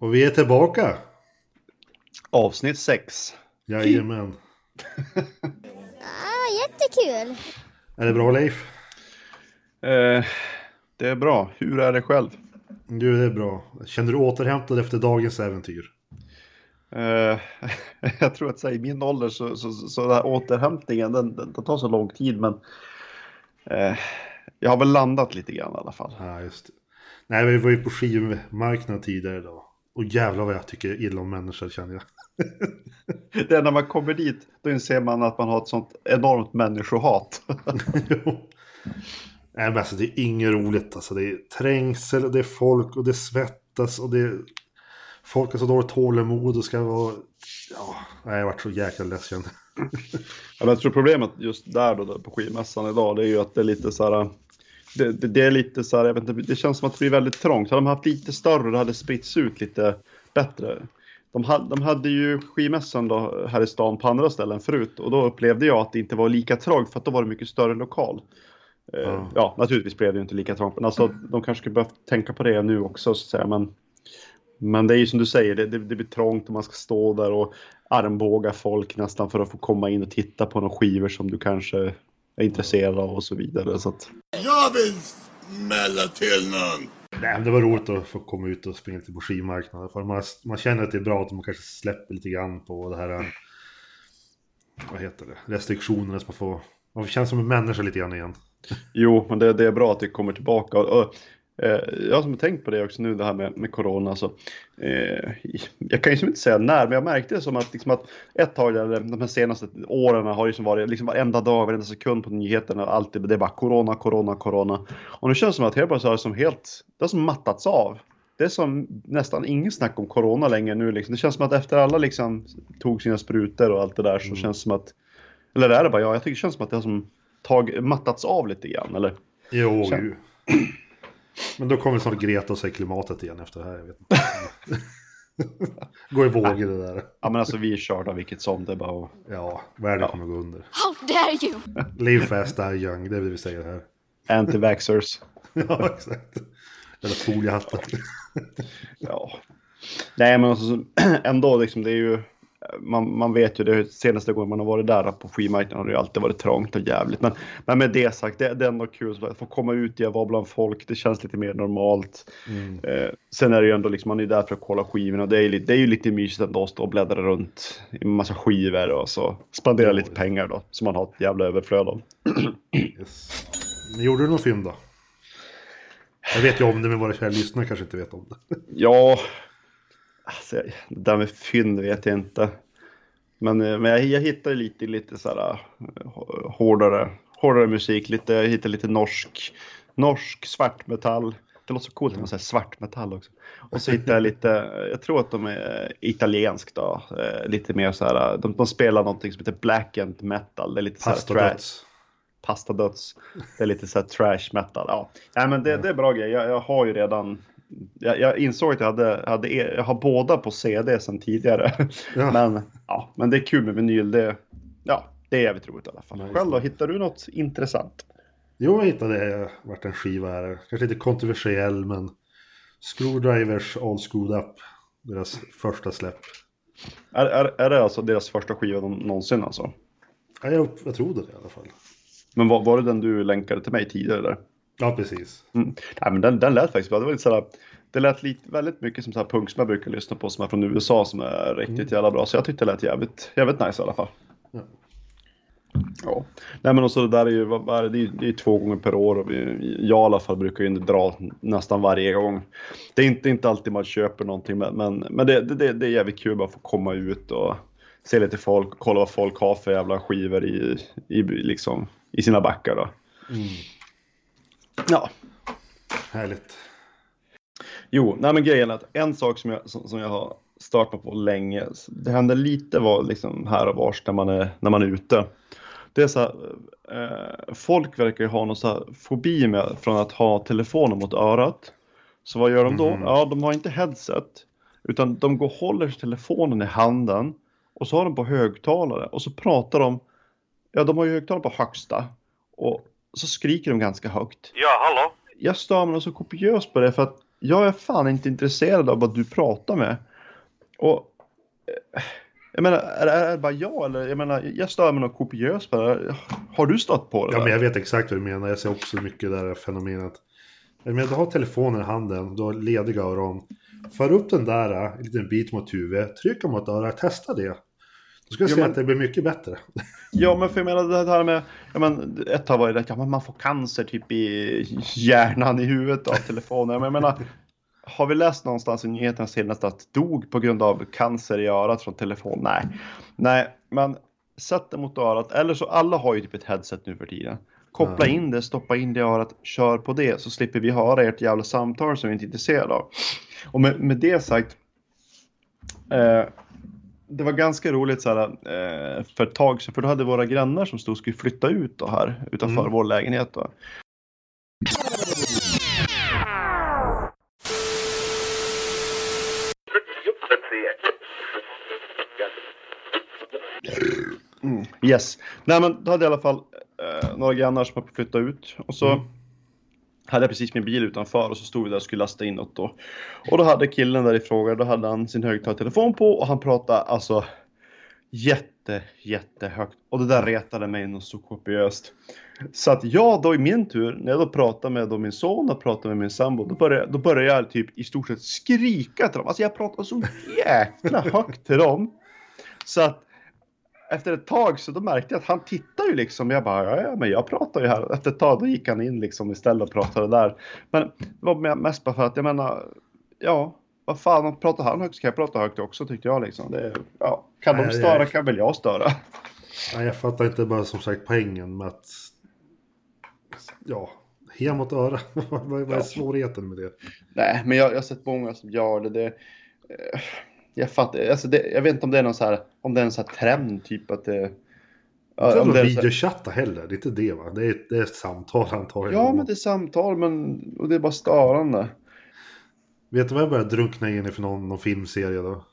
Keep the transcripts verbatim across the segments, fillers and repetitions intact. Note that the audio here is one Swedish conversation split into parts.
Och vi är tillbaka. Avsnitt sex. Jajamän. ah, jättekul. Är det bra, Leif? Eh, det är bra. Hur är det själv? Du, det är bra. Känner du återhämtad efter dagens äventyr? Eh, jag tror att så här, i min ålder så, så, så den här återhämtningen, den, den tar så lång tid. Men eh, jag har väl landat lite grann i alla fall. Ja, just det. Nej, vi var ju på skivmarknaden tidigare idag. Och jävlar vad jag tycker illa om människor, känner jag. Det är när man kommer dit, då inser man att man har ett sånt enormt människohat. Jo. Nej, men alltså, det är inget roligt. Alltså, det är trängsel och det är folk och det svettas och det är... folk har så dåligt tålamod och ska vara... Ja, jag har varit så jäkla ledsen. Ja, jag tror problemet just där då, på skivmässan idag, det är ju att det är lite så här... Det, det, det är lite så här, jag vet inte, det känns som att det blir väldigt trångt. Hade de haft lite större, det hade spritts ut lite bättre. De, ha, de hade ju skivmässan då här i stan på andra ställen förut. Och då upplevde jag att det inte var lika trångt, för att då var det mycket större lokal. Mm. Eh, ja, naturligtvis blev det ju inte lika trångt. Men alltså, de kanske skulle behöva tänka på det nu också, så att säga. Men, men det är ju som du säger, det, det, det blir trångt och man ska stå där och armbåga folk nästan för att få komma in och titta på några skivor som du kanske... är intresserad av och så vidare. Så att... jag vill smälla till någon! Nej, men det var roligt att få komma ut och springa till på skivmarknaden. För man, man känner att det är bra att man kanske släpper lite grann på det här... Vad heter det? Restriktionerna som man får... Man känns som en människa lite grann igen. Jo, men det, det är bra att det kommer tillbaka. Och, och, eh, jag som har tänkt på det också nu, det här med, med corona. Så, eh, jag kan ju som inte säga när, men jag märkte det som att, liksom att ett tag, eller de här senaste åren har ju som varit liksom varenda dag, varenda sekund på nyheterna, alltid, det är bara corona, corona, corona. Och nu känns det som att det har som helt, det har som mattats av. Det är som nästan ingen snack om corona längre nu. Liksom. Det känns som att efter alla liksom tog sina sprutor och allt det där, så mm. känns det som att, eller det är det bara jag, jag tycker det känns som att det har som tag, mattats av lite grann, eller? Jo, Kän- men då kommer snart Greta och säger klimatet igen efter det här, jag vet inte. Gå i vågor det där. Ja, men alltså vi är körda vilket som det bara. Och... ja, världen ja. kommer gå under. How dare you? Live fast, die young, det är det vi säger här. Anti-vaxxers. Ja, exakt. Eller foliehattar. Ja. Nej, men alltså, ändå liksom, det är ju man, man vet ju det, senaste gången man har varit där på skivmarknaden har det ju alltid varit trångt och jävligt, men, men med det sagt, det, det är ändå kul att få komma ut och vara bland folk, det känns lite mer normalt. mm. eh, sen är det ju ändå liksom, man är ju där för att kolla skivorna, det är ju, det är ju lite mysigt ändå att stå och bläddra runt i en massa skivor och så spendera mm. lite pengar då, som man har ett jävla överflöd av. Yes. Gjorde du någon film då? Jag vet ju om det, men våra kära lyssnare kanske inte vet om det. Ja. Alltså, det där med fynd vet jag inte. Men, men jag, jag hittade lite, lite så här, hårdare, hårdare musik. Lite, jag hittade lite norsk, norsk svartmetall. Det låter så coolt när man säger svartmetall också. Och så hittade jag lite, jag tror att de är italiensk då. Lite mer så här, de, de spelar någonting som heter black and metal. Det är lite så här trash. Pasta döds. Det är lite så här trash metal. Ja, nej, men det, det är bra grejer. Jag, jag har ju redan... Jag, jag insåg att jag hade, hade jag har båda på C D sedan tidigare. Ja. Men, ja, men det är kul med vinyl. Det, ja, det är jävligt roligt i alla fall. Nej, själv då, hittar du något intressant? Jo, jag hittade vart en skiva här. Kanske lite kontroversiell, men Screwdrivers All Screwed Up. Deras första släpp. Är, är, är det alltså deras första skiva någonsin alltså? Ja, jag, jag tror det i alla fall. Men var, var det den du länkade till mig tidigare där? Ja, precis. Mm. Nej, men den, den lät faktiskt bra. Det var lite sådär, det lät lite, väldigt mycket som så här punk som jag brukar lyssna på, som är från U S A, som är riktigt mm. jävla bra. Så jag tyckte det lät jävligt, jävligt nice i alla fall. Ja. Ja. Nej, men också det där är ju, vad är det? Det är, det är två gånger per år, och vi, jag i alla fall brukar ju dra nästan varje gång. Det är inte, inte alltid man köper någonting, men, men, men det, det, det är jävligt kul bara att få komma ut och se lite folk, kolla vad folk har för jävla skivor i, i, liksom, i sina backar då. Mm. Ja. Härligt. Jo, nej, men grejen är att en sak som jag, som, som jag har startat på länge, det händer lite var, liksom här och vars när man är, när man är ute. Det är så här, eh, folk verkar ju ha någon så här fobi med, från att ha telefonen mot örat. Så vad gör de då? Mm. Ja, de har inte headset, utan de går och håller telefonen i handen, och så har de på högtalare, och så pratar de, ja, de har ju högtalare på högsta, och så skriker de ganska högt. Ja, hallå? Jag stör mig så kopiöst på det, för att jag är fan inte intresserad av vad du pratar med. Och jag menar, är det, är det bara jag eller jag menar, jag stör mig något kopiöst på det. Har du stött på det? Ja, där? Men jag vet exakt vad du menar. Jag ser också mycket där fenomenet. Jag menar, du har telefonen i handen, du har lediga öron. För upp den där en liten bit mot huvudet, trycka mot örat, testa det. Då ska jag ja, säga men, att det blir mycket bättre. Ja, men för jag menar det här med jag men, ett tag var det där, man får cancer typ i hjärnan i huvudet av telefonen. Men jag menar, har vi läst någonstans i nyheterna senast att dog på grund av cancer i örat från telefon? Nej, Nej men sätt det mot örat. Eller så alla har ju typ ett headset nu för tiden. Koppla mm. in det, stoppa in det i örat, kör på det. Så slipper vi höra ert jävla samtal som vi inte är intresserade av. Och med, med det sagt... Eh, det var ganska roligt så här, eh, för ett tag sedan. För då hade våra grannar som stod och skulle flytta ut då här utanför mm. vår lägenhet. Då. Mm. Yes. Nej men då hade jag i alla fall eh, några grannar som hade flyttat ut. Och så mm. hade jag precis min bil utanför och så stod vi där och skulle lasta inåt då. Och då hade killen där i fråga, då hade han sin högtalartelefon på och han pratade alltså jätte, jättehögt. Och det där retade mig något så kopiöst. Så att jag då i min tur, när jag då pratade med då min son och pratade med min sambo, då började, då började jag typ i stort sett skrika till dem. Alltså jag pratade så jäkla högt till dem. Så att efter ett tag så då märkte jag att han tittar ju liksom. Jag bara, ja, ja men jag pratar ju här. Efter ett tag då gick han in liksom istället och pratade där. Men det var mest bara för att jag menar, ja, vad fan, pratar han högt ska jag prata högt också tyckte jag liksom. Det, ja, kan nej, de störa jag... kan väl jag störa. Nej, jag fattar inte bara som sagt poängen med att, ja, hemåt öra. Vad är ja. svårigheten med det? Nej, men jag, jag har sett många som gör det. det eh... Jag fattar, alltså det, jag vet inte om det är någon så här, om det är en så här trend typ att det... Jag tror om det är videochatta heller, det är inte det va? Det är, det är ett samtal antagligen. Ja men det är samtal men, och det är bara störande. Vet du vad jag började drunkna in i för någon, någon filmserie då?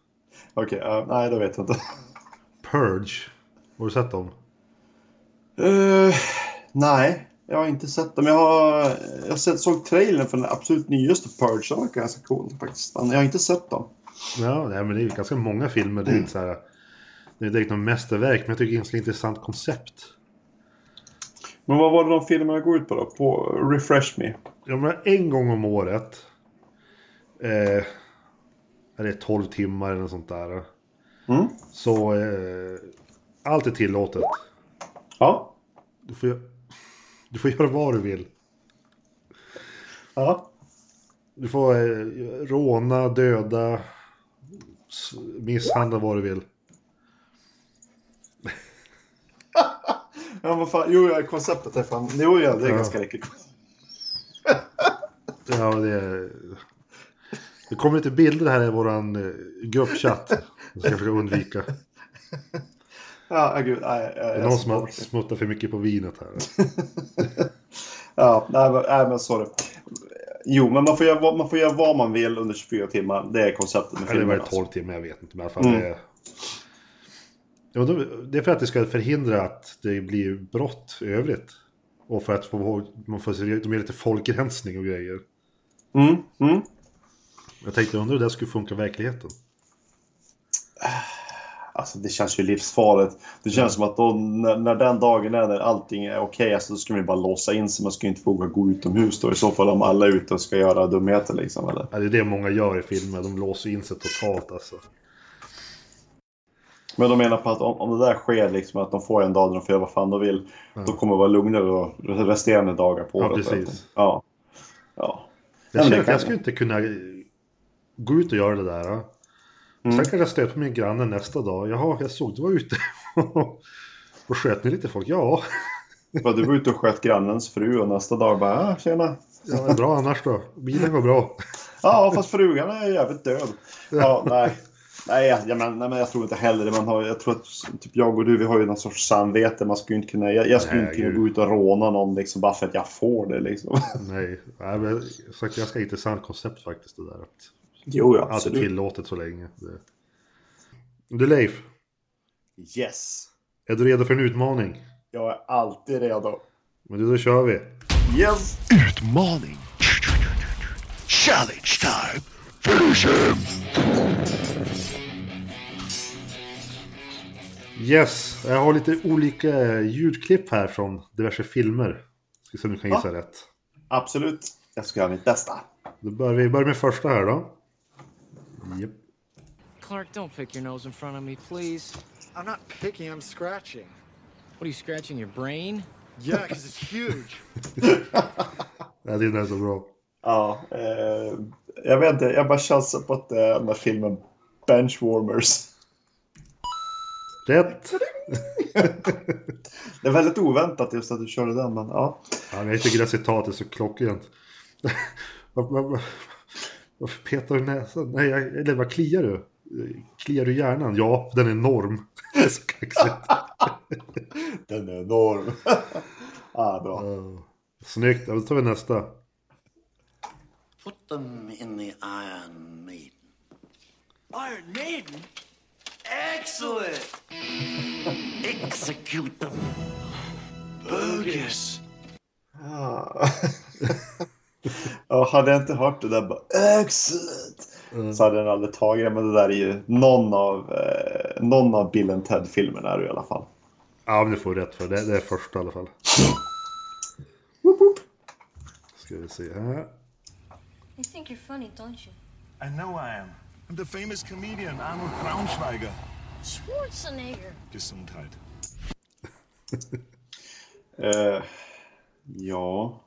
Okej, okay, uh, nej då vet jag inte. Purge, har du sett dem? Uh, nej, jag har inte sett dem. Jag, har, jag sett, såg trailern för den absolut nyaste Purge, den var ganska cool faktiskt. Jag har inte sett dem. Ja, nej, men det är ju ganska många filmer det är inte så här, det är direkt någon mästerverk. Men jag tycker det är ganska intressant koncept. Men vad var det de filmerna går ut på då? På Refresh Me? Ja, men en gång om året eh, eller tolv timmar eller något sånt där mm. Så eh, allt är tillåtet. Ja. Du får, du får göra vad du vill. Ja. Du får eh, råna, döda, misshandla vad du vill. Ja, vad fan. Jo, konceptet är fan. Jo, ja, det är ja. ganska läckert. Ja, det är... Det kommer lite bilder här i våran gruppchatt. Jag ska försöka undvika. Ja, gud. Nej, jag, jag, det är någon som har smuttat för mycket på vinet här. Ja, nej, nej men sorry. Jo, men man får, göra, man får göra vad man vill under tjugofyra timmar. Det är konceptet med filmen. Eller tolv timmar, jag vet inte. Men i alla fall mm. det, det är för att det ska förhindra att det blir brott i övrigt. Och för att få, man får de är lite folkrensning och grejer. Mm, mm. Jag tänkte, undrar hur det skulle funka i verkligheten? Alltså, det känns ju livsfarligt. Det känns mm. som att då, när, när den dagen är där allting är okej, okay, alltså, då ska man bara låsa in sig. Man ska inte våga gå utomhus då. I så fall om alla är ute och ska göra dumheter liksom, eller? Ja, det är det många gör i filmer. De låser in sig totalt alltså. Men de menar på att om, om det där sker liksom, att de får en dag när de får göra vad fan de vill mm. då kommer de vara lugnare och resterande dagar på året. Ja, precis. Ja. Ja. Jag, känner, jag skulle inte kunna gå ut och göra det där då. Mm. Sen kan jag stöta på min granne nästa dag. Jaha, jag såg du var ute och sköt ni lite folk? Ja. Du var ute och sköt grannens fru och nästa dag bara, ah, tjena. Ja, det är bra annars då. Bilen går bra. Ja, fast frugan är jävligt död. Ja, nej. Nej, jag, men, nej, men jag tror inte heller det. Man har, jag tror att typ jag och du, vi har ju någon sorts samvete. Man skulle inte kunna, jag, jag skulle nej, inte kunna gå ut och råna någon liksom, bara för att jag får det liksom. Nej, nej men, så att jag ska inte sant koncept faktiskt det där. Jo, ja, alltså tillåtet så länge. Det. Du Leif. Yes. Är du redo för en utmaning? Jag är alltid redo. Men då kör vi. Yes. Utmaning. Challenge time! Finish him! Yes, jag har lite olika ljudklipp här från diverse filmer. Ska se om du kan gissa ja. rätt. Absolut, jag ska göra mitt bästa. Då börjar vi börjar med första här då. Yep. Clark, don't pick your nose in front of me, please. I'm not picking, I'm scratching. What are you scratching, your brain? Yeah, because it's huge. Jag tycker det är så bra. Ja, eh, jag vet inte, jag bara chansar på att eh, den här filmen Benchwarmers. Rätt! Det är väldigt oväntat just att du körde den, men ja. Ja, men jag tycker det här citatet är så klockrent. Varför petar du näsan? Nej, eller vad kliar du? Kliar du hjärnan? Ja, den är enorm. Det är så kaxigt. Den är enorm. Ah, bra. Uh, snyggt, då tar vi nästa. Put them in the Iron Maiden. Iron Maiden? Excellent! Execute them. Bogus. Ah. Ja, hade jag inte hört det där bara, excellent! Mm. Så hade den aldrig tagit det, men det där är ju någon av, eh, någon av Bill and Ted-filmerna är det i alla fall. Ja, men du får rätt för det. Det är första i alla fall. Woop woop. Ska vi se här. You think you're funny, don't you? I know I am. I'm the famous comedian Arnold Braunschweiger. Schwarzenegger. Gesundheit. uh, ja...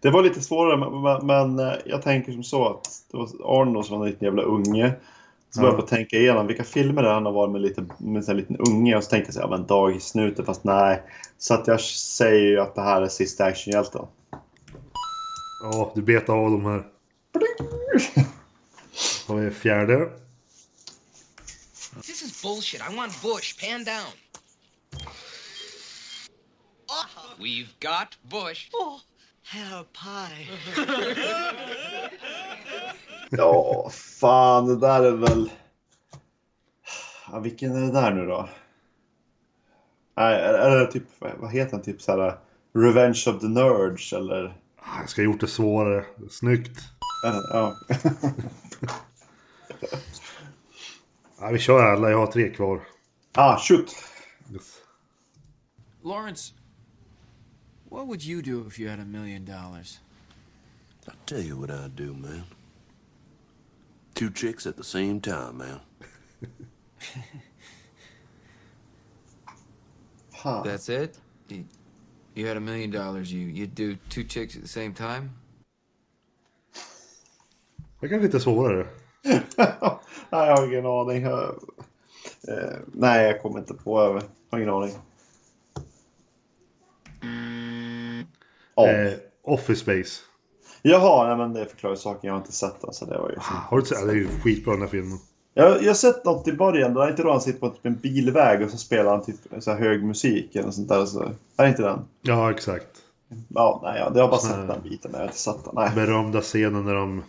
Det var lite svårare, men, men, men jag tänker som så att det var Arnold som var en liten jävla unge. Så började jag på att tänka igenom vilka filmer det han har varit med, lite, med en liten unge. Och så tänkte jag så här, ja, men dagisnuten, fast nej. Så att jag säger ju att det här är sista actionhjälten. Ja, du betar av dem här. Då är fjärde. This is bullshit, I want Bush, pan down. Oh. We've got Bush. Oh. Hello, pie. Ja, fan, det där är väl... Ja, vilken är det där nu då? Nej, är det typ... Vad heter den? Typ så här... Revenge of the Nerds, eller... Jag ska ha gjort det svårare. Snyggt. Ja. Ja, vi kör alla. Jag har tre kvar. Ah, shoot. Yes. Lawrence... What would you do if you had a million dollars? I'll tell you what I'd do, man. Two chicks at the same time, man. Huh. That's it? You, you had a million dollars, you, you'd do two chicks at the same time? Jag kan lite svårare. Nej, jag har ingen aning. Uh, nej, jag kommer inte på över. Jag har ingen aning. Oh. Eh, Office Space. Jaha, nej, men det förklarar saken. Jag har inte sett den, så det var ju... Har du inte sett? Det är ju skitbra den här filmen. Jag, jag har sett något i början. Det är inte då han sitter på typ en bilväg och så spelar han typ så här hög musik eller sånt där. Så, är inte den? Ja, exakt. Ja, nej, jag, jag har bara så, sett den biten. Jag har inte sett den, nej. Berömda scenen när de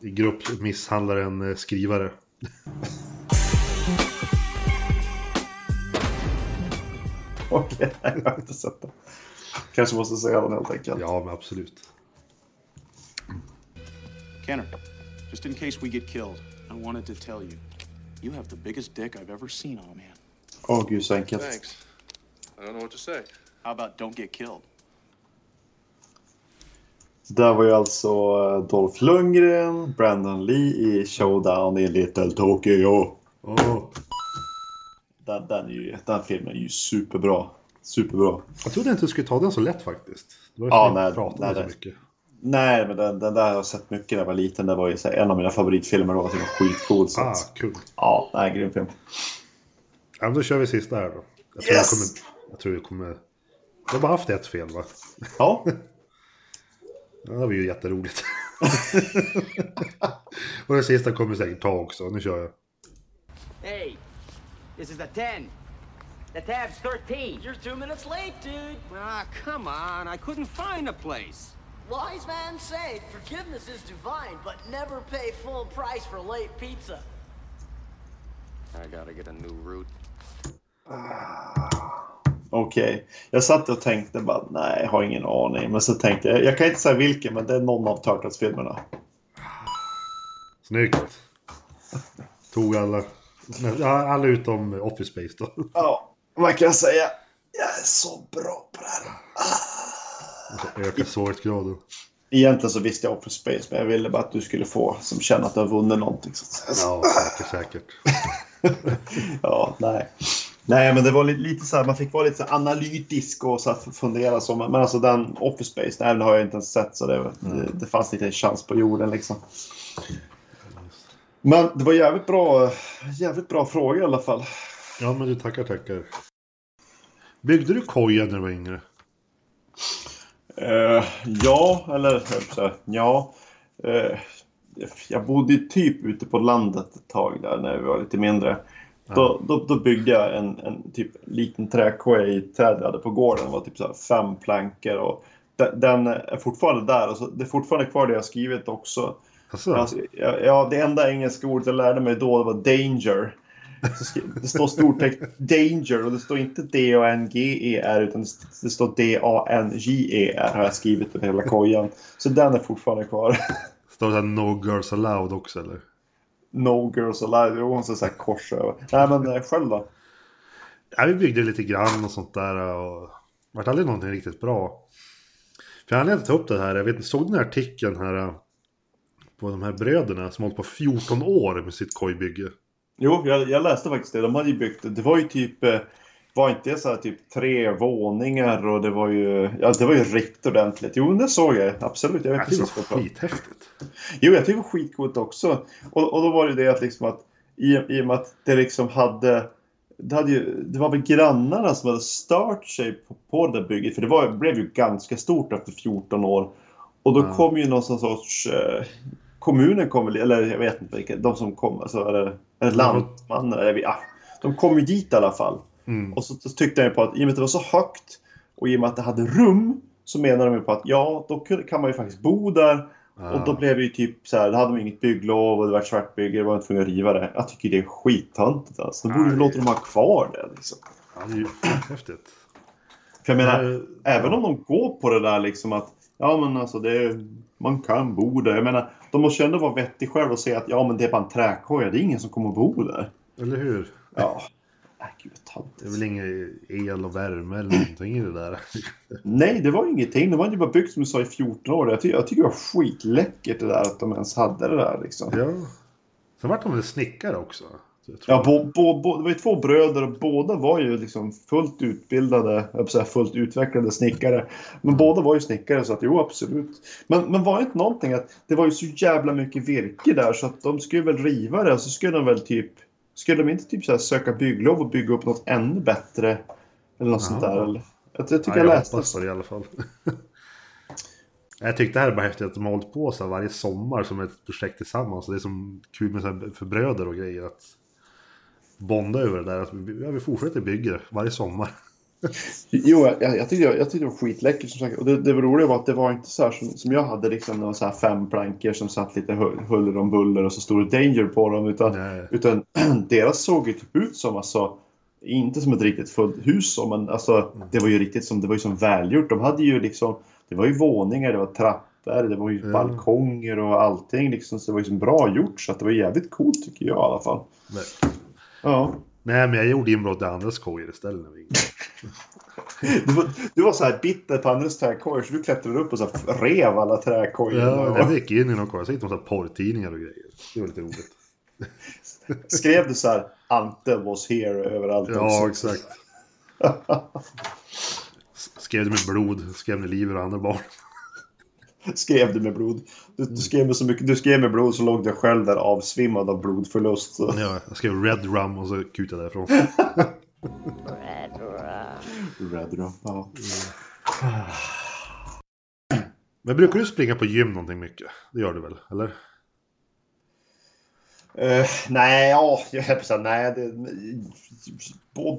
i grupp misshandlar en skrivare. Okej, okay, jag har inte sett den. Kanske måste säga den helt enkelt. Ja, men absolut. Kenner, just in case we get killed, I wanted to tell you. You have the biggest dick I've ever seen on a man. Åh, gud så enkelt. Thanks. I don't know what to say. How about don't get killed? Där var ju alltså Dolph Lundgren, Brandon Lee i Showdown i Little Tokyo. Oh. Den, den, är ju, den filmen är ju superbra. Superbra. Jag trodde inte du skulle ta den så lätt faktiskt. Det var ju ja, nej, pratade nej, så mycket. Nej, men den, den där har jag sett mycket när jag var liten. Det var ju en av mina favoritfilmer. Det var skitcool. Så ah, kul. Cool. Ja, det är en grym film. Ja, men då kör vi sista här då. Jag tror, yes! jag, kommer, jag tror vi kommer... Jag har bara haft ett fel, va? Ja. Ja, det var ju jätteroligt. Och den sista kommer säkert ta också. Nu kör jag. Hey, this is the ten. The tab's thirteen. You're two minutes late, dude. Ah, come on. I couldn't find a place. Wise man say, forgiveness is divine, but never pay full price for late pizza. I gotta get a new route. Ah, okej. Okay. Jag satt och tänkte bara, nej, jag har ingen aning. Men så tänkte jag, jag kan inte säga vilken, men det är någon av Turtles-filmerna. Snyggt. Tog alla. Alla utom Office Space då. Ja, man kan säga jag är så bra på det här. Ah. Öka svårighetsgraden. Egentligen så visste jag Office Space, men jag ville bara att du skulle få som känna att du har vunnit någonting. Så att ja, säkert, säkert. Ja, nej. Nej, men det var lite, lite så här, man fick vara lite så analytisk och så här fundera så, men alltså den Office Space, nej, den har jag inte ens sett, så det, mm. det, det fanns inte en chans på jorden liksom. Men det var jävligt bra, jävligt bra fråga i alla fall. Ja, men du tackar, tackar. Byggde du koja när du var yngre? Uh, ja, eller så ja. Uh, jag bodde typ ute på landet ett tag där när vi var lite mindre. Då, då, då byggde jag en, en typ liten träkoj i träd jag hade på gården. Det var typ så här fem plankor och den, den är fortfarande där. Och så, det är fortfarande kvar det jag skrivit också. Alltså, jag, ja, det enda engelska ordet jag lärde mig då det var danger. Så skri, det står stortext danger och det står inte D-A-N-G-E-R utan det står D-A-N-J-E-R har jag skrivit på hela kojan. Så den är fortfarande kvar. Står det no girls allowed också eller? No girls allowed, det var en sån här kors över. Nej men själv då? Ja, vi byggde lite grann och sånt där och det var aldrig någonting riktigt bra. För jag hade inte tagit upp det här, jag vet inte, såg den här artikeln här på de här bröderna som hållit på fjorton år med sitt kojbygge. Jo, jag, jag läste faktiskt det. De hade ju byggt, det var ju typ, var inte det så här typ tre våningar och det var ju, ja det var ju riktigt ordentligt. Jo, det såg jag, absolut. Jag vet inte precis vad skithäftigt. Jo, jag tycker det var skitcoolt också. Och, och då var det det att liksom att, i, i och med att det liksom hade, det, hade ju, det var väl grannarna som hade stört sig på, på det bygget. För det var, blev ju ganska stort efter fjorton år. Och då mm. kom ju någon sorts... Eh, kommunen kom väl, eller jag vet inte vilka, de som kom, alltså eller, eller lantman, eller, ja, de kom ju dit i alla fall. Mm. Och så tyckte jag på att i och med att det var så högt och i och med att det hade rum så menade de på att ja, då kan man ju faktiskt bo där. Ah. Och då blev det ju typ så här, då hade de inget bygglov och det var ett svartbygge, det var inte för att riva det. Jag tycker det är skittantigt alltså. Då borde vi låta dem ha kvar det liksom. Ja, det är ju häftigt. För jag menar, är... även om de går på det där liksom att ja men alltså det är, man kan bo där. Jag menar, de måste ändå vara vettig själv och säga att ja men det är bara en träkoja, det är ingen som kommer att bo där. Eller hur? Ja. Nej, gud, det är väl ingen el och värme eller någonting i det där. Nej, det var ingenting. De hade ju bara byggt som du sa i fjorton år. Jag, ty- jag tycker det var skitläckert det där att de ens hade det där liksom. Ja. Sen var de väl snickare också. Jag tror ja, bo, bo, bo, det var ju två bröder och båda var ju liksom fullt utbildade, säga, fullt utvecklade snickare. Men båda var ju snickare så att jo, absolut. Men, men var det inte någonting att det var ju så jävla mycket virke där så att de skulle väl riva det och så skulle de väl typ, skulle de inte typ så här söka bygglov och bygga upp något ännu bättre eller något ja. Sånt där? Eller? Jag, jag tycker ja, jag, jag läste det i alla fall. Jag tyckte det här var häftigt att de har hållit på så här varje sommar som ett projekt tillsammans. Det är som kul med så här för bröder och grejer att bonda över det där att vi, ja, vi fortsätter bygga varje sommar. Jo, jag, jag, tyckte, jag, jag tyckte det var skitläckert som sagt. Och det, det var roligt var att det var inte så här som, som jag hade liksom några så här fem plankor som satt lite huller om buller och så stor danger på dem utan, utan deras såg ju ut som alltså inte som ett riktigt fullt hus som men alltså mm. det var ju riktigt som det var ju som välgjort. De hade ju liksom det var ju våningar, det var trappor, det var ju mm. balkonger och allting liksom så det var ju som bra gjort så att det var jävligt coolt tycker jag i alla fall. Nej. Ja. Nej, men jag gjorde inbrott i andras kojor istället. du, var, du var så här bitter på andras träkojor så du klättrade upp och så här rev alla träkojor. Ja, jag fick in i någon kojor. Så hittade de så här porrtidningar och grejer. Det var lite roligt. Skrev du så här Ante was here överallt? Ja, exakt. Skrev du med blod? Skrev du liv och andra barn? Skrev du med blod? Du, du, skrev med så mycket, du skrev med blod så låg jag själv där avsvimmad av blodförlust. Så. Ja, jag skrev Red Rum och så kutade jag därifrån. Red Rum. Red Rum, ja. Mm. Men brukar du springa på gym någonting mycket? Det gör du väl, eller? Uh, nej, ja, jag är så här, nej, det,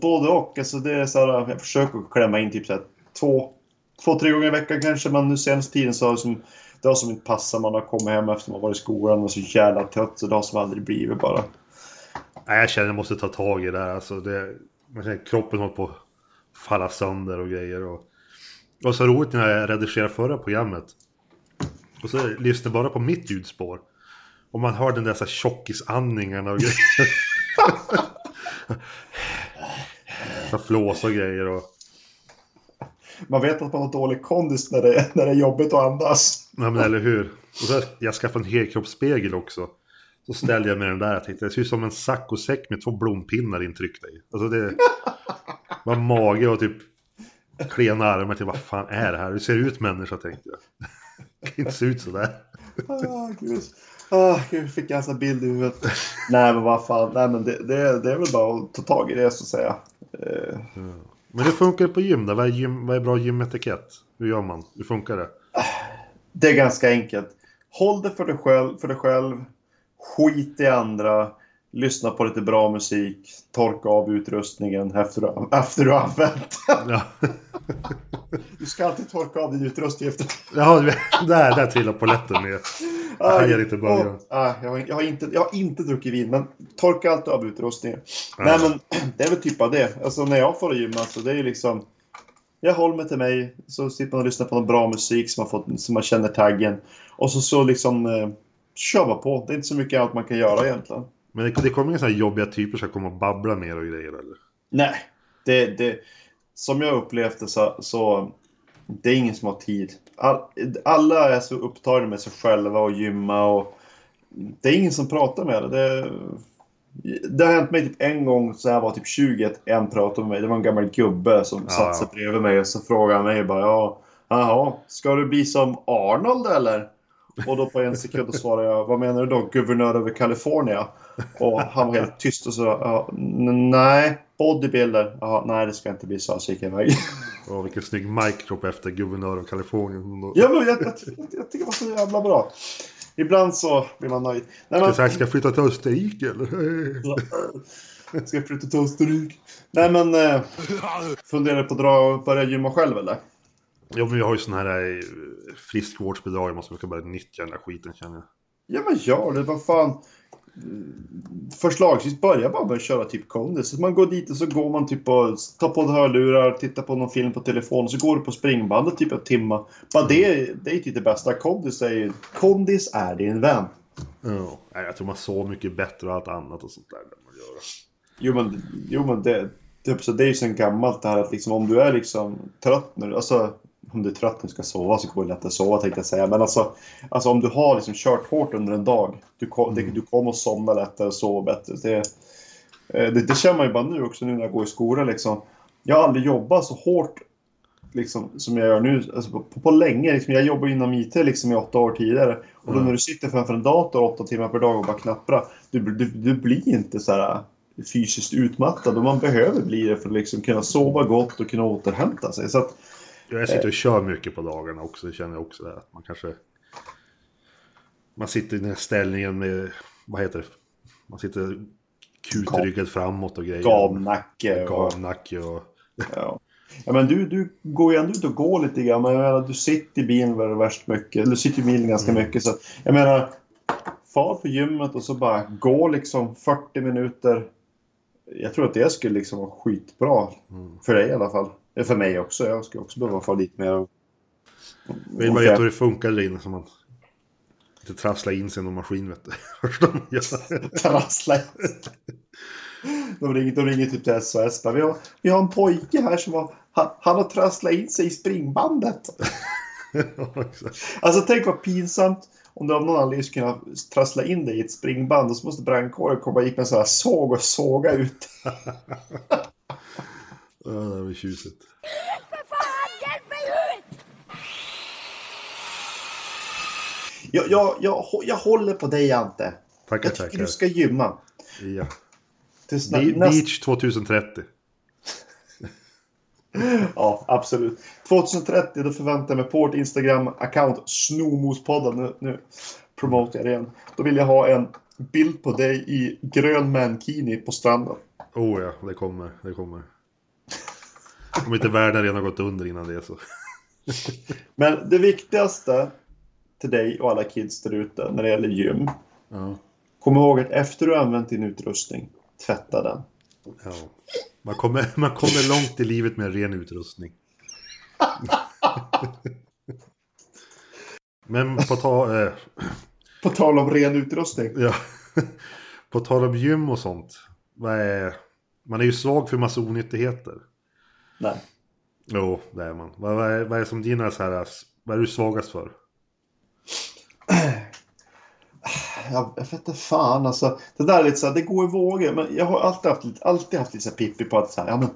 både och. Alltså, det är så här, jag försöker klämma in typ så här, två... Två, tre gånger i veckan kanske, men nu senaste tiden så har det, som, det har som inte passat. Man har kommit hem efter man varit i skolan och så jävla trött. Så det har som aldrig blivit bara. Nej, jag känner att jag måste ta tag i det här. Alltså det, man känner att kroppen håller på att falla sönder och grejer. Och, och så roligt när jag redigerade förra programmet. Och så lyssnade bara på mitt ljudspår. Och man hör den där så här tjockisandningarna och grejer. Så flås och grejer. Och... Man vet att man har dålig kondis när det, när det är jobbigt att andas. Nej, men eller hur. Och så, jag skaffade en helkroppsspegel också. Så ställde jag mig den där och tänkte, det ser ut som en sack och säck med två blompinnar intryckta i. Alltså det var mage och typ klena armar till, vad fan är det här? Hur ser det ut människa, tänkte jag. Det kan inte se ut sådär. Ah, gud. Ah, gud, fick jag en sån bild i huvudet. Nej, men vad fan. Nej, men det, det, det är väl bara att ta tag i det, så att säga. Eh. Ja. Men det funkar på gym där. Vad är, gym, vad är bra gymetikett? Hur gör man? Hur funkar det? Det är ganska enkelt. Håll det för dig själv. För dig själv. Skit i andra. Lyssna på lite bra musik. Torka av utrustningen efter du, efter du har använt. Ja. Du ska alltid torka av din utrustning efter. Ja, där, där trillar polletten ner. Aj, jag, inte och, aj, jag, har, jag, har inte, jag har inte druckit vin, men torka alltid av utrustningen. Aj. Nej, men det är väl typ av det. Alltså när jag får gym, alltså, det är ju liksom, jag håller mig till mig. Så sitter man och lyssnar på någon bra musik som man, fått, som man känner taggen. Och så, så liksom eh, kör man på. Det är inte så mycket allt man kan göra egentligen. Men det, det kommer inga sådana jobbiga typer som kommer och babbla ner och grejer, eller? Nej, det, det, som jag upplevde så, så det är ingen som har tid. All, alla är så upptagna med sig själva och gymma, och det är ingen som pratar med det. Det, det har hänt mig typ en gång, så jag var typ tjugo, att en pratade med mig. Det var en gammal gubbe som ja. satt sig bredvid mig, och så frågade mig bara, ja, jaha, ska du bli som Arnold eller? Och då på en sekund svarade jag, vad menar du då, guvernör över Kalifornien? Och han var helt tyst och så, ja, nej, bodybuilder. Ja, nej, det ska inte bli så, så gick jag iväg. Åh, vilken snygg mic-drop efter guvernör av Kalifornien. Ja, men jag, jag, jag, jag tycker det var så jävla bra. Ibland så blir man nöjd. Nej, men, ska jag flytta till Österrike eller? Ska jag flytta till Österrike? Nej, men eh, funderar på att dra, börja gymma själv eller? Ja, men jag har ju sån här friskvårdsbidrag. Jag måste försöka börja nyttja den där skiten, känner jag. Ja, men gör det, vad fan. Förslagsvis börja bara börja köra typ kondis. Så man går dit och så går man typ och tar på hörlurar, tittar på någon film på telefon, så går du på springbandet typ en timme. Bara det, det är typ det bästa. Kondis är ju, kondis är din vän. Ja, jag tror man så mycket bättre och allt annat och sånt där man gör. Jo, men, jo, men det, det, så det är ju sen gammalt det här att liksom, om du är liksom trött nu, alltså om du är trött och ska sova, så går det lätt att sova, tänkte jag säga. Men alltså, alltså om du har liksom kört hårt under en dag, du, kom, mm. det, du kommer att somna lättare och sova bättre. Det, det, det känner man ju bara nu också, nu när jag går i skolan. Liksom. Jag har aldrig jobbat så hårt liksom, som jag gör nu, alltså, på, på länge. Liksom. Jag jobbar inom I T liksom, i åtta år tidigare. Och då när du sitter framför en dator åtta timmar per dag och bara knapprar, du, du, du blir inte så här fysiskt utmattad. Och man behöver bli det för att liksom kunna sova gott och kunna återhämta sig. Så att jag sitter och kör mycket på dagarna också, känner jag också att man kanske man sitter i den här ställningen med, vad heter det, man sitter kutryggad framåt och grejer, gamnacke gamnacke och, och... ja. Ja, men du, du går ju ändå ut och går lite grann, men jag menar, du sitter i bilen väl värst mycket, du sitter i bilen ganska mm. mycket, så jag menar, far för gymmet och så bara gå liksom fyrtio minuter. Jag tror att det skulle liksom vara skitbra mm. för dig i alla fall. För mig också, jag skulle också behöva få lite mer av... Men man vet hur det funkar där inne, så man inte trasslar in sig i någon maskin, vet du. Trasslar in sig. De ringer, de ringer typ till S O S. Vi har, vi har en pojke här som har, han, han har trasslat in sig i springbandet. Alltså tänk vad pinsamt om du av någon anledning skulle kunna trassla in dig i ett springband, och så måste brandkåren komma hit med en sån här såg och såga ut. Ja, det var tjusigt. Jag, jag, jag, jag håller på dig, Ante. Tackar, jag tycker tackar. Du ska gymma. Ja. Tills Be- nästa... Beach tjugotrettio. Ja, absolut. tjugotrettio, då förväntar jag mig på vårt Instagram-account Snomospodden. Nu, nu promotar jag det igen. Då vill jag ha en bild på dig i grön mankini på stranden. Oh ja, det kommer, det kommer. Om inte världen redan har gått under innan det, så. Men det viktigaste till dig och alla kids där ute när det gäller gym. Ja. Kom ihåg att efter du har använt din utrustning, tvätta den. Ja. Man kommer, man kommer långt i livet med ren utrustning. Men på ta, eh, På tal om ren utrustning. Ja. På tal om gym och sånt. Man är ju svag för massa onyttigheter. Nej. Jo, det är man. Vad, vad, är, vad är som dina så här, vad är du svagast för? Jag, jag vet inte fan alltså. Det där är lite så här, det går i vågor. Men jag har alltid haft lite, alltid haft lite så här pippi på att så här, ja men,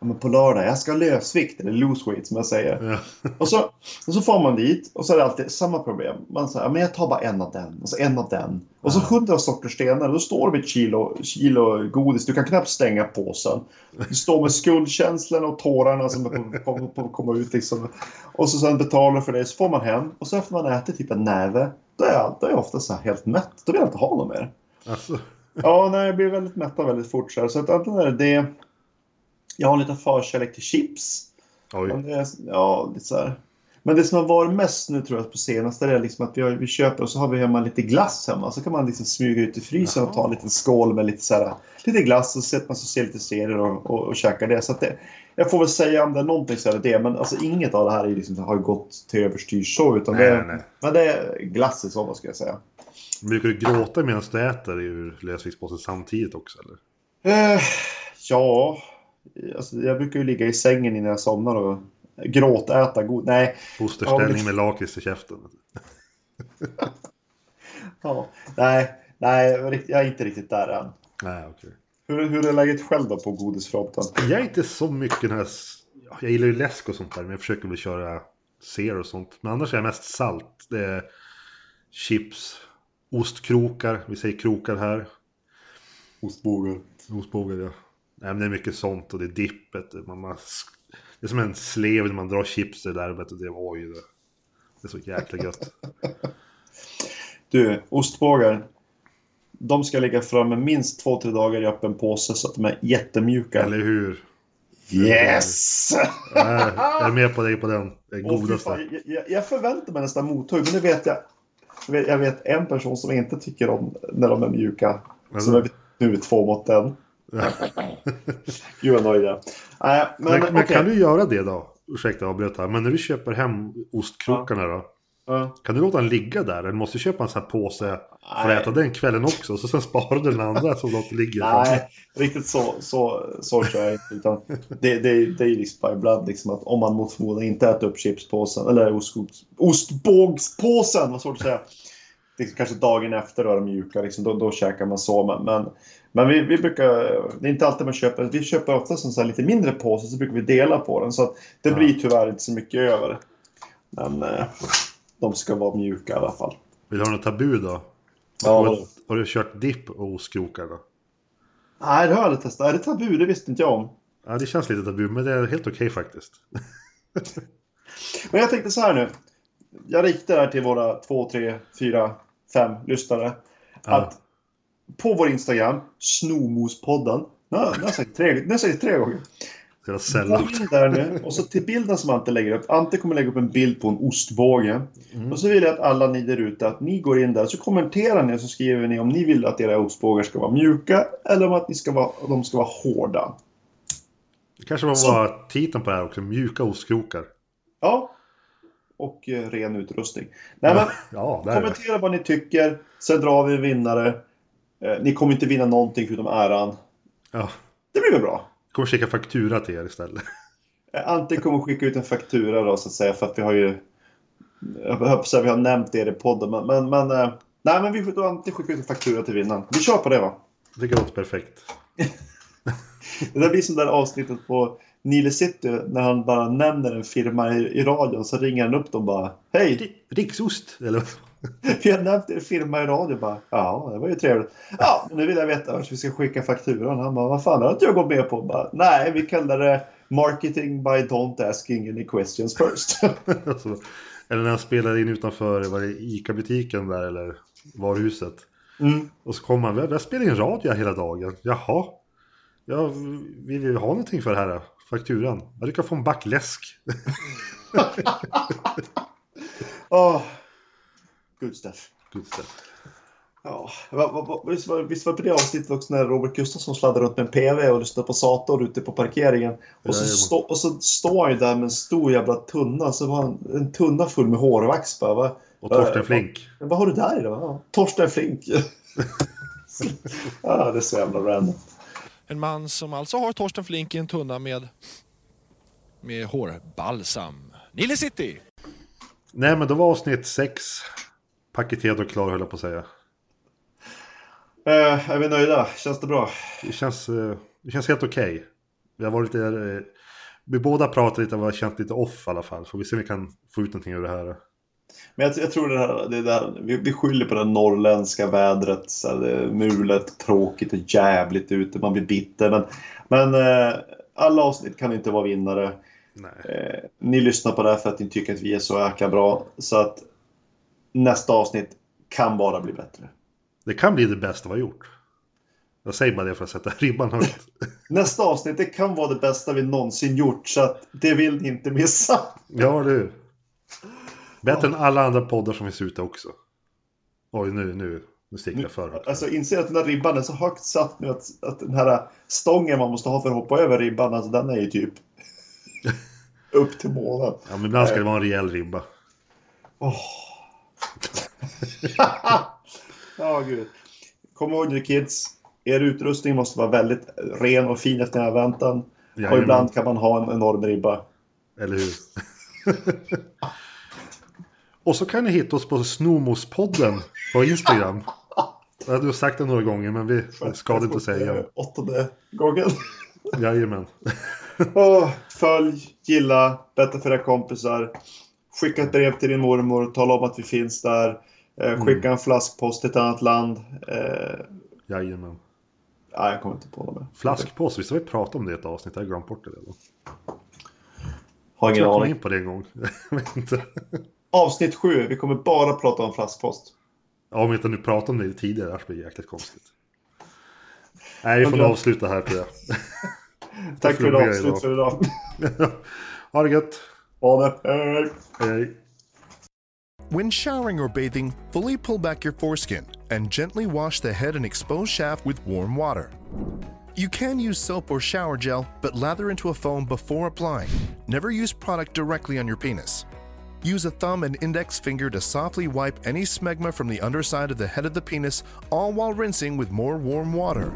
ja men på lördag, jag ska lösvikt eller loose weight som jag säger. Ja. Och, så, och så får man dit och så är det alltid samma problem. Man säger, ja men jag tar bara en av den och så en av den. Och ja. Så hundra sorters stenar och då står det med ett kilo, kilo godis. Du kan knappt stänga påsen. Du står med skuldkänslan och tårarna som kommer komma ut liksom. Och så sen betalar för det så får man hem. Och så efter man äter typ en näve. Då är jag, då är jag ofta så här helt mätt. Då vill jag inte ha något mer. Alltså. Ja, nej, jag blir väldigt mätt väldigt fort. Så, så att antingen är det... Jag har en liten förkärlek till chips. Oj. Men det är, ja, lite så här. Men det som har varit mest nu tror jag på senaste är liksom att vi, har, vi köper och så har vi hemma lite glass hemma. Så kan man liksom smyga ut i frysen. Jaha. Och ta en liten skål med lite, så här, lite glass och sätter man så ser lite serier och, och, och käkar det. Så att det, jag får väl säga om det är någonting så är det det. Men alltså inget av det här är liksom, har gått till överstyr så. Utan nej, det, nej. Men det är glass i sommar ska jag säga. Brukar du gråta medan du äter ur lösviktspåsen samtidigt också? Eller? Eh, ja... Alltså, jag brukar ju ligga i sängen innan jag somnar och gråtäta god... Nej. Fosterställning ja, med lakis i käften. Ja, nej, nej, jag är inte riktigt där än. Nej, okej. Okay. Hur, hur är läget själv då på godisfronten? Jag är inte så mycket den här... Jag gillar ju läsk och sånt där, men jag försöker väl köra zero och sånt. Men annars är jag mest salt. Det är chips, ostkrokar. Vi säger krokar här. Ostbågar. Ostbågar, ja. Nej, men det är mycket sånt och det är dippet. Man, man, det är som en slev när man drar chips i därvet och det var ju det. Det är så jäkla gött. Du, ostbågar. De ska ligga framme minst två, tre dagar i öppen påse så att de är jättemjuka. Eller hur? Yes! Nej, jag är med på dig på den. den godaste. Oh, fan, jag, jag förväntar mig nästan mothugg, men det vet jag. Jag vet, jag vet en person som inte tycker om när de är mjuka. Alltså. Som är nu två mot den. Gör nöjda. Äh, men men okay. Kan du göra det då? Ursäkta avbröt här. Men när du köper hem ostkrokarna då? Uh. Kan du låta den ligga där? Eller måste du köpa en sån här påse för att äta den kvällen också? Så sen sparar du den andra som låter ligga. Nej, riktigt så, så, så kör jag inte. Utan det, det, det är ju liksom ibland liksom att om man mot förmodan inte äter upp chipspåsen eller ost, ostbågspåsen, vad svårt att säga. Det är kanske dagen efter då är de mjuka liksom, då, då käkar man så. Men, men, men vi, vi brukar, det är inte alltid man köper. Vi köper ofta sån här lite mindre påse. Så brukar vi dela på den. Så att det ja. Blir tyvärr inte så mycket över. Men eh, de ska vara mjuka i alla fall. Vill du ha något tabu då? Ja. Har, har du kört dipp och oskrokar då? Nej, det har jag aldrig testat. Är det tabu? Det visste inte jag om. Ja, det känns lite tabu. Men det är helt okej okay, faktiskt. Men jag tänkte så här nu. Jag riktar här till våra två, tre, fyra, fem lyssnare. Ja. Att på vår Instagram, Snomospodden. Nej, det har sagt tre, det har sagt tre gånger. Det där nu. Och så till bilden som Ante lägger upp. Ante kommer lägga upp en bild på en ostbåge. Mm. Och så vill jag att alla ni där ute, att ni går in där. Så kommenterar ni och så skriver ni om ni vill att era ostbågar ska vara mjuka. Eller om att ni ska vara, de ska vara hårda. Det kanske var så. Titeln på det här också. Mjuka ostkrokar. Ja. Och ren utrustning. Nej, men, ja, ja, kommentera vad ni tycker. Sen drar vi en vinnare. Ni kommer inte vinna någonting förutom äran. Ja. Det blir väl bra. Jag kommer skicka faktura till er istället. Ante kommer skicka ut en faktura då så att säga. För att vi har ju... Jag hoppas att vi har nämnt er i podden. Men, men, men, nej, men vi får Ante skicka ut en faktura till vinnaren. Vi kör på det va? Det går åt perfekt. Det där blir som det där avsnittet på Nile City. När han bara nämner en firma i, i radion. Så ringer han upp dem bara. Hej! Riksost! Eller vi har nämnt er firma i radio bara, ja det var ju trevligt. Ja, men nu vill jag veta hur vi ska skicka fakturan. Han bara, vad fan har jag gått med på? Bara, nej, vi kallar det marketing by don't asking any questions first. Alltså, eller när han spelade in utanför, var det Ica-butiken där eller varuhuset. Mm. Och så kom han, jag spelar in radio hela dagen. Jaha, ja, vi vill ha någonting för det här, fakturan. Jag kan få en backläsk. Åh. Oh. Good stuff. Good stuff. Ja, visst var, visst var på det avsnittet också när Robert Gustafsson sladdar runt med en P V och lyssnar på Sator ute på parkeringen. Och så, stå, och så står han ju där med en stor jävla tunna. Så var han en tunna full med hårvax. Bara, va? Och Torsten Flink. Men vad har du där idag? Ja, Torsten Flink. Ja, det är så jävla random. En man som alltså har Torsten Flink i en tunna med med hårbalsam. Nile City. Nej, men då var avsnitt sex paketerad och klar, höll jag på att säga. Eh, är vi nöjda? Känns det bra? Det känns, det känns helt okej. Okay. Vi har varit lite, vi båda pratar lite, vi har känt lite off i alla fall. Får vi se om vi kan få ut någonting ur det här. Men jag, jag tror det här, det där, vi, vi skyller på det norrländska vädret, så här, det är mulet, tråkigt och jävligt ute, man blir bitter. Men, men eh, alla avsnitt kan inte vara vinnare. Nej. Eh, ni lyssnar på det här för att ni tycker att vi är så jäkla bra. Så att nästa avsnitt kan bara bli bättre. Det kan bli det bästa vi har gjort. Jag säger bara det för att sätta ribban högt. Nästa avsnitt, det kan vara det bästa vi någonsin gjort. Så att det vill ni inte missa. Ja, du. Bättre ja. Än alla andra poddar som finns ute också. Oj, nu, nu, nu sticker jag förut. Alltså, inser att den där ribban är så högt satt nu att, att den här stången man måste ha för att hoppa över ribban, alltså den är ju typ upp till målen. Ja, men ibland ska det vara en rejäl ribba. Åh. Ja, gud. Kom ihåg nu, kids. Er utrustning måste vara väldigt ren och fin efter användan. Och ibland kan man ha en enorm ribba. Eller hur? Och så kan ni hitta oss på Snomospodden på Instagram. Jag hade ju sagt det några gånger, men vi ska det inte säga. Åttonde gången. Jajamän. Och följ, gilla, berätta för era kompisar. Skicka ett brev till din mormor, tala om att vi finns där. Skicka en flaskpost till ett annat land. Jajamän. Nej, jag kommer inte på det. Flaskpost, visst har vi pratat om det i ett avsnitt? Jag har glömt bort det då. Har ingen aning. Jag kom in på det en gång. Jag vet inte. Avsnitt sju, vi kommer bara prata om flaskpost. Ja, om vi inte nu pratar om det tidigare, det blir jäkligt konstigt. Nej, vi får glöm... avsluta här, tror jag. Tack för idag, slut för idag. Ha det gött. Ha det. Hej. When showering or bathing, fully pull back your foreskin and gently wash the head and exposed shaft with warm water. You can use soap or shower gel, but lather into a foam before applying. Never use product directly on your penis. Use a thumb and index finger to softly wipe any smegma from the underside of the head of the penis, all while rinsing with more warm water.